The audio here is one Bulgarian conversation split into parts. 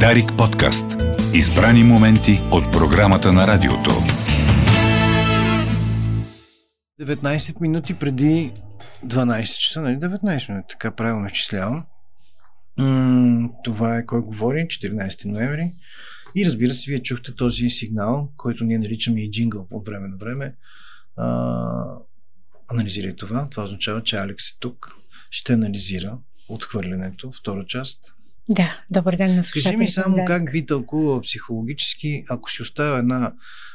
Дарик подкаст. Избрани моменти от програмата на радиото. 19 минути преди 12 часа, нали 19 минути, така правилно изчислявам. Това е кой говори, 14 ноември. И разбира се, вие чухте този сигнал, който ние наричаме и джингъл по време на време. Анализирай това. Това означава, че Алекс е тук. Ще анализира отхвърлянето, втора част. Да, добър ден на слушателите. Кажи ми само как би тълкувала психологически, ако си оставя една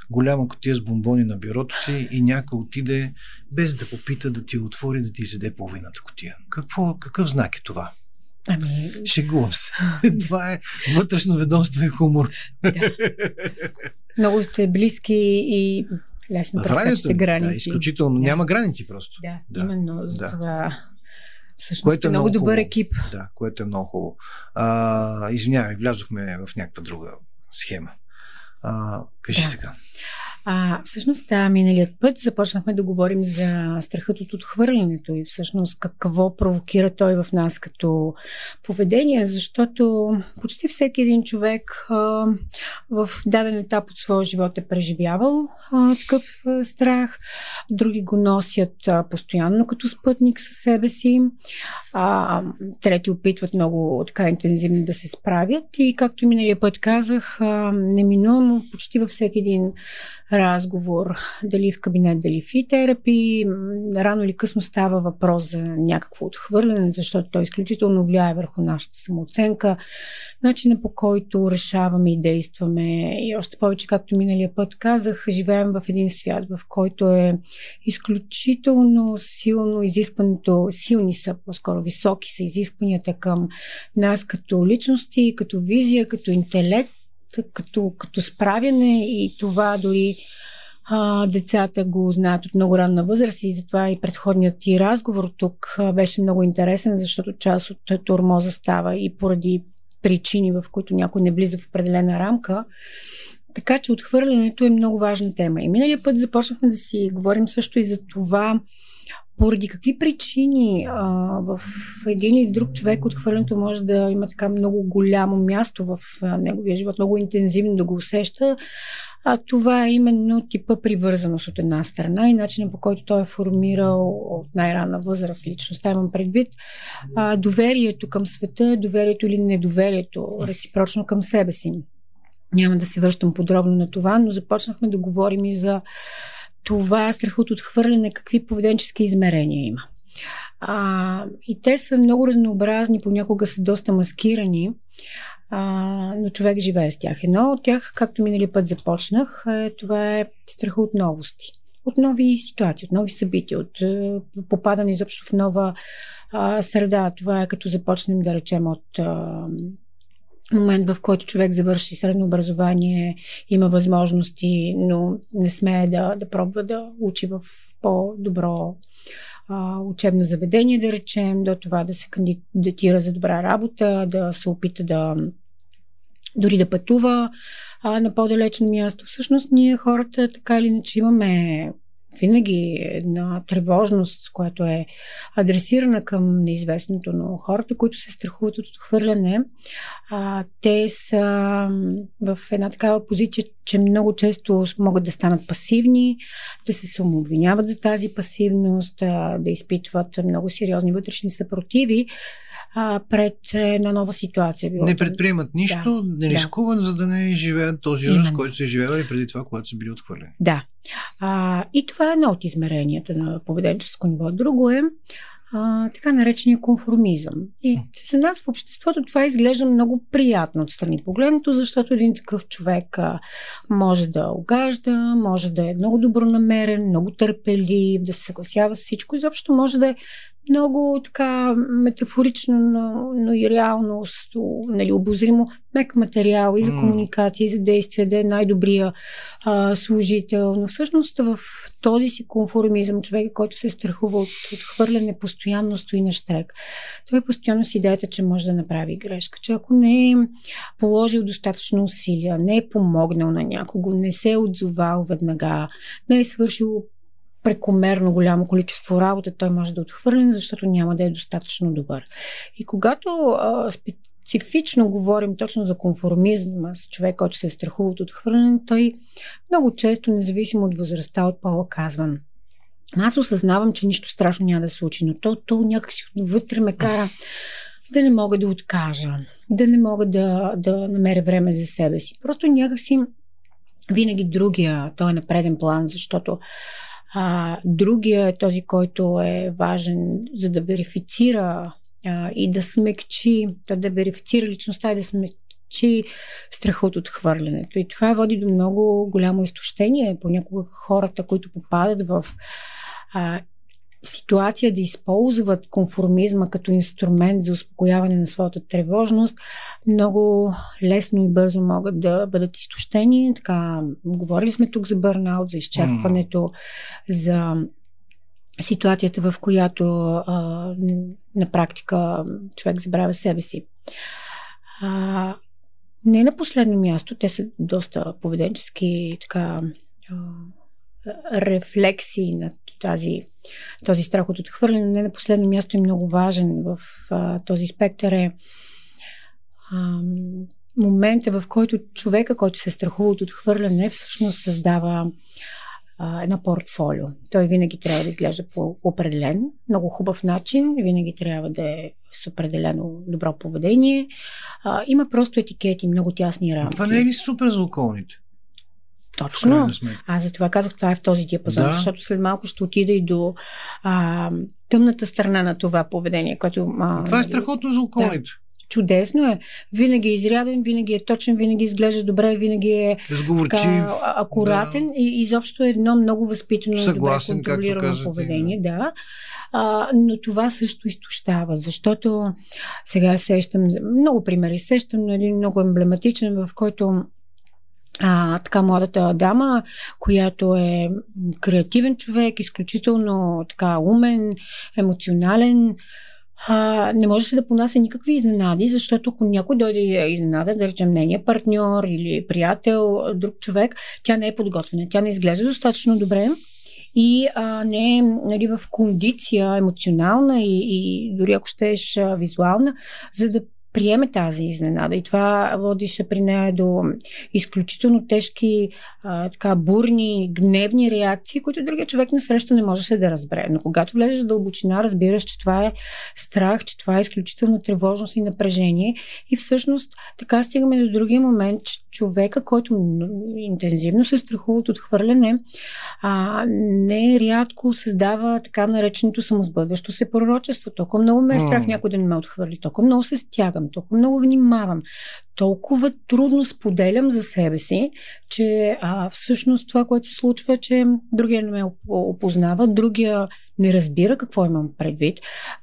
голяма кутия с бомбони на бюрото си и някой отиде без да попита, да ти я отвори, да ти изяде половината кутия. Какъв знак е това? Шегувам се. Това е вътрешноведомствен хумор. Да. Много сте близки и лесно прескачате граници. Да, изключително. Да. Няма граници просто. Да, да. Именно за това. Всъщност е много добър екип. Да, което е много хубаво. Извинявай, влязохме в някаква друга схема. Кажи сега. Всъщност, миналият път започнахме да говорим за страхът от отхвърлянето и всъщност какво провокира той в нас като поведение, защото почти всеки един човек в даден етап от своя живот е преживявал такъв страх. Други го носят постоянно като спътник със себе си. Трети опитват много така интензивно да се справят и както миналия път казах, неминуемо почти във всеки един разговор, дали в кабинет, дали в терапии, рано или късно става въпрос за някакво отхвърляне, защото той изключително влияе върху нашата самооценка, начина по който решаваме и действаме. И още повече, както миналия път казах, живеем в един свят, в който е изключително силно изискването, силни са, по-скоро високи са изискванията към нас като личности, като визия, като интелект, като справяне и това дори децата го знаят от много ранна възраст и затова и предходният ти разговор тук беше много интересен, защото част от тормоза става и поради причини, в които някой не влиза в определена рамка. Така че отхвърлянето е много важна тема. И миналия път започнахме да си говорим също и за това, поради какви причини в един или друг човек отхвърлянето може да има така много голямо място в неговия живот, много интензивно да го усеща. Това е именно типа привързаност от една страна и начинът, по който той е формирал от най-ранна възраст личността, имам предвид. Доверието към света, доверието или недоверието, реципрочно към себе си. Няма да се връщам подробно на това, но започнахме да говорим и за това страхът от отхвърляне, какви поведенчески измерения има. И те са много разнообразни, понякога са доста маскирани, но човек живее с тях. Едно от тях, както миналия път започнах, това е страха от новости. От нови ситуации, от нови събития, от попадане изобщо в нова среда. Това е като започнем да речем от момент, в който човек завърши средно образование, има възможности, но не смее да пробва да учи в по-добро учебно заведение, да речем, до това да се кандидатира за добра работа, да се опита дори да пътува на по-далечно място. Всъщност ние хората така или иначе имаме винаги една тревожност, която е адресирана към неизвестното, но хората, които се страхуват от отхвърляне, те са в една такава позиция, че много често могат да станат пасивни, да се самообвиняват за тази пасивност, да изпитват много сериозни вътрешни съпротиви пред една нова ситуация. Не предприемат нищо, не рискуват, за да не живеят този ужас, който са живеели преди това, когато са били отхвърлени. Да. И това е едно от измеренията на поведенческо ниво. Друго е така наречения конформизъм. И за нас в обществото това изглежда много приятно отстрани погледнато, защото един такъв човек може да огажда, може да е много добронамерен, много търпелив, да се съгласява с всичко. Изобщо може да е много така метафорично, но и реално, нали, обозримо мек материал и за комуникация, и за действие, да е най-добрия служител. Но всъщност в този си конформизъм човек, който се страхува от отхвърляне, постоянно стои на штрек. Той постоянно си идеята, че може да направи грешка, че ако не е положил достатъчно усилия, не е помогнал на някого, не се е отзовал веднага, не е свършил прекомерно голямо количество работа, той може да отхвърли, защото няма да е достатъчно добър. И когато специфично говорим точно за конформизма с човек, който се е страхува от отхвърляне, той много често, независимо от възрастта, от пола казва: аз осъзнавам, че нищо страшно няма да се случи, но то някакси отвътре ме кара да не мога да откажа, да не мога да намеря време за себе си. Просто някакси винаги другия, той е на преден план, защото другия е този, който е важен, за да верифицира и да смекчи, да верифицира личността и да смекчи страха от отхвърлянето. И това води до много голямо изтощение. Понякога хората, които попадат в ситуация да използват конформизма като инструмент за успокояване на своята тревожност, много лесно и бързо могат да бъдат изтощени. Така, говорили сме тук за бърнаут, за изчерпването, за ситуацията, в която на практика човек забравя себе си. Не на последно място, те са доста поведенчески така рефлексии на този страх от отхвърляне. Не на последно място е много важен в този спектър е момента, в който човека, който се страхува от отхвърляне, всъщност създава едно портфолио. Той винаги трябва да изглежда по определен, много хубав начин, винаги трябва да е с определено добро поведение. Има просто етикети, много тясни рамки. Това не е ли супер за околните? Точно. Аз за това казах, това е в този диапазон, защото след малко ще отида и до тъмната страна на това поведение. Което, това е страхотно за околните. Да, чудесно е. Винаги е изряден, винаги е точен, винаги изглежда добре, винаги е акуратен и изобщо е едно много възпитано и добре контролирано поведение. Да. Но това също изтощава, защото сега сещам, много примери сещам, но един много емблематичен, в който така младата дама, която е креативен човек, изключително така умен, емоционален, не можеше да понася никакви изненади, защото ако някой дойде изненада, да речем нейния партньор или приятел, друг човек, тя не е подготвена, тя не изглежда достатъчно добре и не е, нали, в кондиция емоционална и дори ако щеш визуална, за да приеме тази изненада. И това водише при нея до изключително тежки, така бурни, гневни реакции, които другия човек насреща не можеше да разбере. Но когато влезеш в дълбочина, разбираш, че това е страх, че това е изключително тревожност и напрежение. И всъщност така стигаме до другия момент, че човека, който интензивно се страхува от отхвърляне, не рядко създава така нареченото самосбъдващо се пророчество. Толкова много ме е страх някой да не ме отхвърли, толкова много се стягам, толкова много внимавам, толкова трудно споделям за себе си, че всъщност това, което се случва, че другия не ме опознава, другия не разбира какво имам предвид,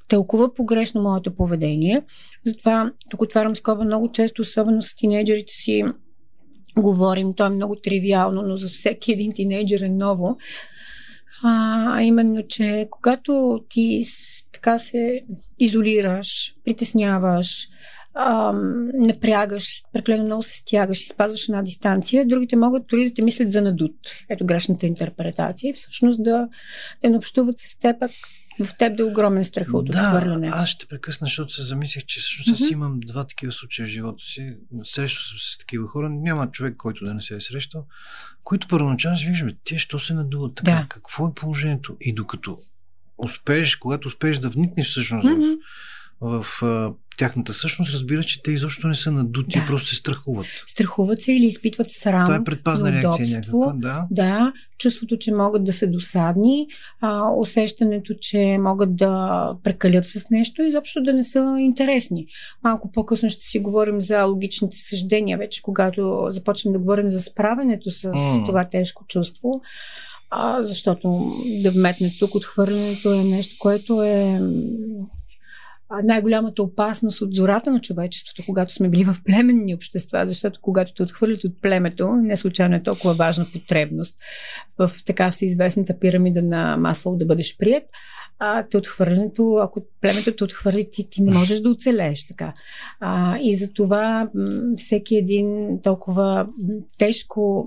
толкова погрешно моето поведение. Затова, тук отварям скоба, много често, особено с тинейджерите си говорим, то е много тривиално, но за всеки един тинейджер е ново. Именно, че когато ти така се изолираш, притесняваш, напрягаш, преклено много се стягаш и спазваш една дистанция, другите могат дори да те мислят за надут. Ето грешната интерпретация. Всъщност да не общуват с теб, в теб да е огромен страх от отхвърляне. Да, аз ще прекъсна, защото се замислих, че всъщност аз имам два такива случая в живота си. Срещал съм с такива хора. Няма човек, който да не се е срещал, които първоначално си виждаме, те що се надуват така? Да. Какво е положението? И докато успееш, когато успееш да вникнеш всъщност в тяхната същност, разбира, че те изобщо не са надути, просто се страхуват. Страхуват се или изпитват срам. Това е предпазна реакция някаква. Да, чувството, че могат да са досадни, усещането, че могат да прекалят с нещо и изобщо да не са интересни. Малко по-късно ще си говорим за логичните съждения, вече когато започнем да говорим за справянето с това тежко чувство. Защото да вметне тук отхвърлянето е нещо, което е най-голямата опасност от зората на човечеството, когато сме били в племенни общества, защото когато те отхвърлят от племето, не случайно е толкова важна потребност в така всеизвестната пирамида на Маслоу да бъдеш прият, те отхвърлянето, ако племето те отхвърли, ти не можеш да оцелееш така. И затова всеки един толкова тежко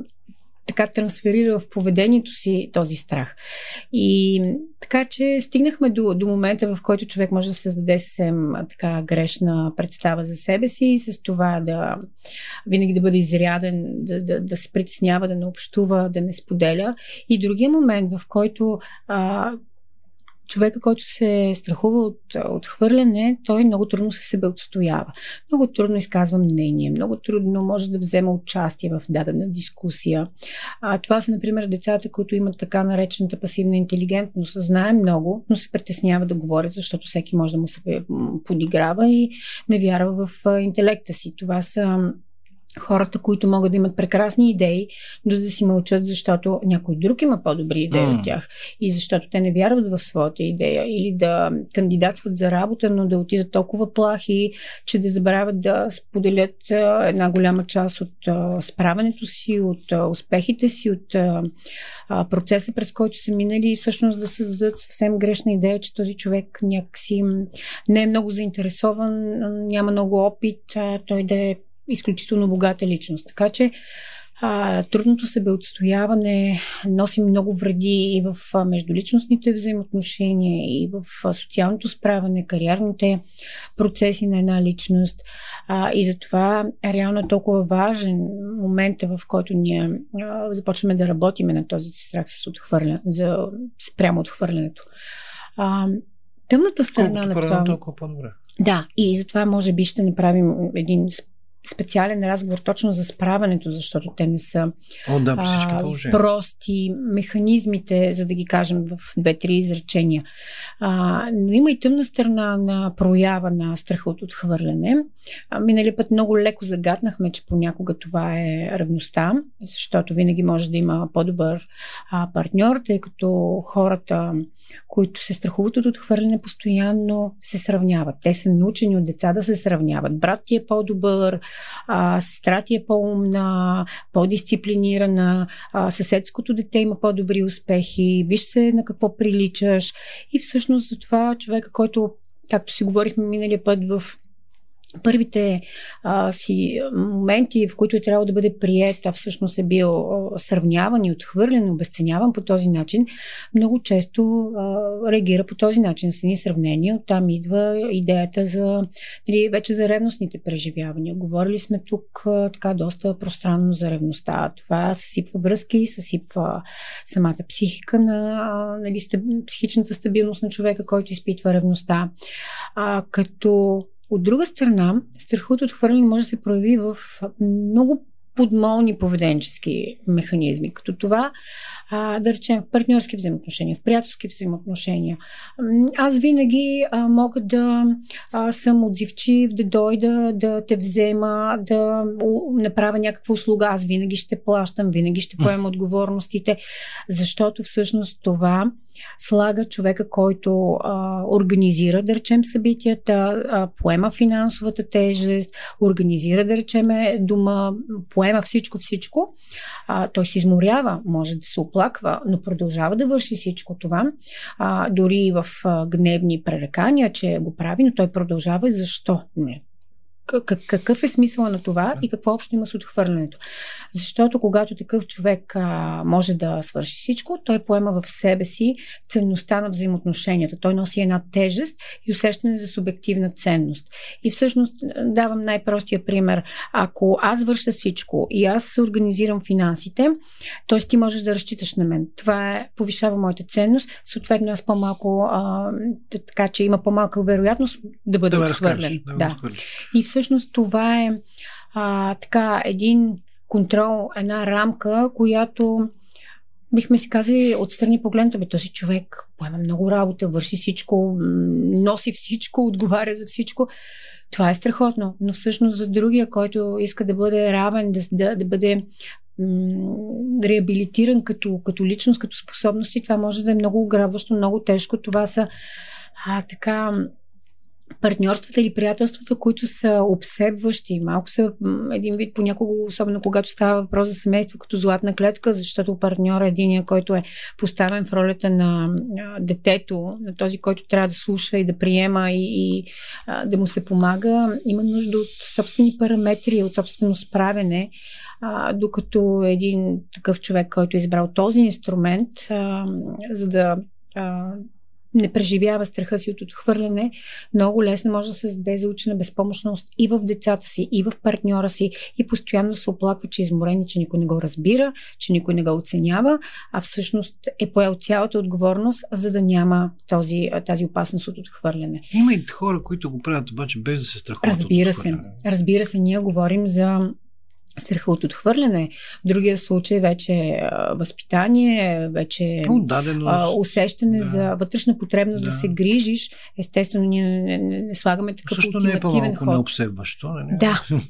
така трансферира в поведението си този страх. И така, че стигнахме до момента, в който човек може да създаде съвсем така грешна представа за себе си и с това да винаги да бъде изряден, да се притеснява, да не общува, да не споделя. И другия момент, в който човека, който се страхува от отхвърляне, той много трудно се себе отстоява. Много трудно изказва мнение, много трудно може да взема участие в дадена дискусия. Това са, например, децата, които имат така наречената пасивна интелигентност. Знае много, но се притеснява да говори, защото всеки може да му се подиграва и не вярва в интелекта си. Това са хората, които могат да имат прекрасни идеи, но да си мълчат, защото някой друг има по-добри идеи от тях и защото те не вярват в своята идея, или да кандидатстват за работа, но да отидат толкова плахи, че да забравят да споделят една голяма част от справянето си, от успехите си, от процеса, през който са минали, и всъщност да създадат съвсем грешна идея, че този човек някакси не е много заинтересован, няма много опит, той да е изключително богата личност. Така че трудното себеотстояване носи много вреди и в междуличностните взаимоотношения, и в социалното справяне, кариерните процеси на една личност. И затова реално е толкова важен момента, в който ние започваме да работиме на този страх спрямо отхвърлянето. Тъмната страна на това... Толкова по-добре. Да, и затова може би ще направим един специален разговор точно за справянето, защото те не са прости механизмите, за да ги кажем в 2-3 изречения. Но има и тъмна страна на проява на страха от отхвърляне. Минали път много леко загатнахме, че понякога това е ревността, защото винаги може да има по-добър партньор, тъй като хората, които се страхуват от отхвърляне, постоянно се сравняват. Те са научени от деца да се сравняват. Брат ти е по-добър, сестра ти е по-умна, по-дисциплинирана, съседското дете има по-добри успехи, виж се на какво приличаш. И всъщност за това човека, който, както си говорихме миналия път, в първите си моменти, в които е трябвало да бъде приет, а всъщност е бил сравняван и отхвърлен, обесценяван по този начин, много често реагира по този начин с едни сравнения. Оттам идва идеята за, нали, вече за ревностните преживявания. Говорили сме тук така доста пространно за ревността. Това съсипва връзки, съсипва самата психика на нали, психичната стабилност на човека, който изпитва ревността. Като от друга страна, страхът от отхвърляне може да се прояви в много подмолни поведенчески механизми, като това, да речем, в партньорски взаимоотношения, в приятелски взаимоотношения. Аз винаги мога да съм отзивчив, да дойда, да те взема, да направя някаква услуга. Аз винаги ще плащам, винаги ще поема отговорностите, защото всъщност това слага човека, който организира, да речем, събитията, поема финансовата тежест, организира, да речем, дома, поема всичко. Той се изморява, може да се оплаква, но продължава да върши всичко това. Дори и в гневни пререкания, че го прави, но той продължава. Защо? Не. Какъв е смисъл на това и какво общо има с отхвърлянето? Защото когато такъв човек може да свърши всичко, той поема в себе си ценността на взаимоотношенията. Той носи една тежест и усещане за субективна ценност. И всъщност давам най-простия пример. Ако аз върша всичко и аз организирам финансите, т.е. ти можеш да разчиташ на мен. Това повишава моята ценност. Съответно аз по-малко, така че има по-малка вероятност да бъда отхвърлен. Да. И всъщност това е така един контрол, една рамка, която бихме си казали отстрани погледната, този човек поема много работа, върши всичко, носи всичко, отговаря за всичко. Това е страхотно, но всъщност за другия, който иска да бъде равен, да бъде реабилитиран като личност, като способности, това може да е много ограбващо, много тежко. Това са така партньорствата или приятелствата, които са обсебващи, малко са един вид понякога, особено когато става въпрос за семейство, като златна клетка, защото партньор е единия, който е поставен в ролята на детето, на този, който трябва да слуша и да приема и да му се помага. Има нужда от собствени параметри, от собствено справяне, Докато един такъв човек, който е избрал този инструмент, за да не преживява страха си от отхвърляне, много лесно може да се създаде заучена безпомощност и в децата си, и в партньора си, и постоянно се оплаква, че е изморен, че никой не го разбира, че никой не го оценява, а всъщност е поел цялата отговорност, за да няма тази опасност от отхвърляне. Има и хора, които го правят обаче без да се страхуват. Разбира се, ние говорим за страха от отхвърляне. В другия случай вече е възпитание, вече е усещане за вътрешна потребност да се грижиш. Естествено, ние не слагаме такъв ултимативен ход. Също не е по-малко необсебващо.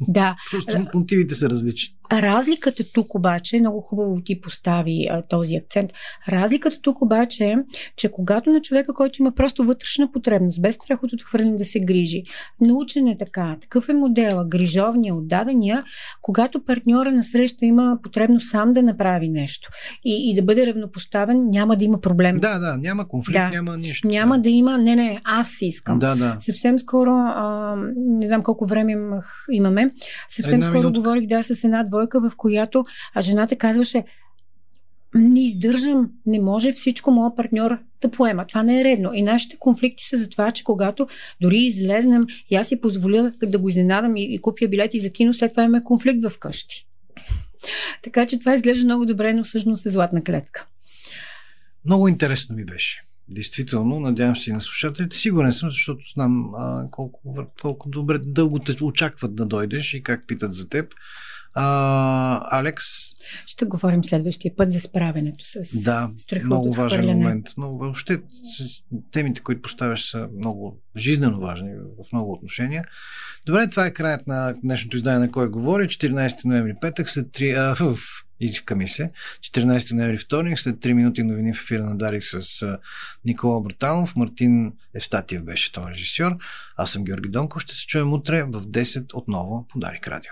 Да. Просто мотивите са различни. Разликата тук обаче, много хубаво ти постави този акцент, разликата тук обаче е, че когато на човека, който има просто вътрешна потребност, без страх от отхвърляне да се грижи, научен е така, такъв е модела, грижовния, отдадения, когато партньора насреща има потребност сам да направи нещо и да бъде равнопоставен, няма да има проблем. Да, няма конфликт, няма нищо. Няма да има, аз си искам. Да. Съвсем скоро, не знам колко време имаме, съвсем скоро говорих с една двойка, в която жената казваше: не издържам, не може всичко моя партньор да поема. Това не е редно. И нашите конфликти са за това, че когато дори излезнем и аз си позволя да го изненадам и купя билети за кино, след това имаме конфликт в къщи. Така че това изглежда много добре, но всъщност е златна клетка. Много интересно ми беше. Действително, надявам се и на слушателите. Сигурен съм, защото знам колко добре дълго те очакват да дойдеш и как питат за теб. Алекс. Ще говорим следващия път за справянето с страха от отхвърляне. Много важен момент. Но въобще темите, които поставяш, са много жизнено важни в много отношения. Добре, това е краят на днешното издание на Кой говори. 14 ноември петък, след 14 ноември вторник, след 3 минути новини в ефира на Дарик с Никола Братанов. Мартин Евстатиев беше този режисьор. Аз съм Георги Донков. Ще се чуем утре в 10 отново по Дарик Радио.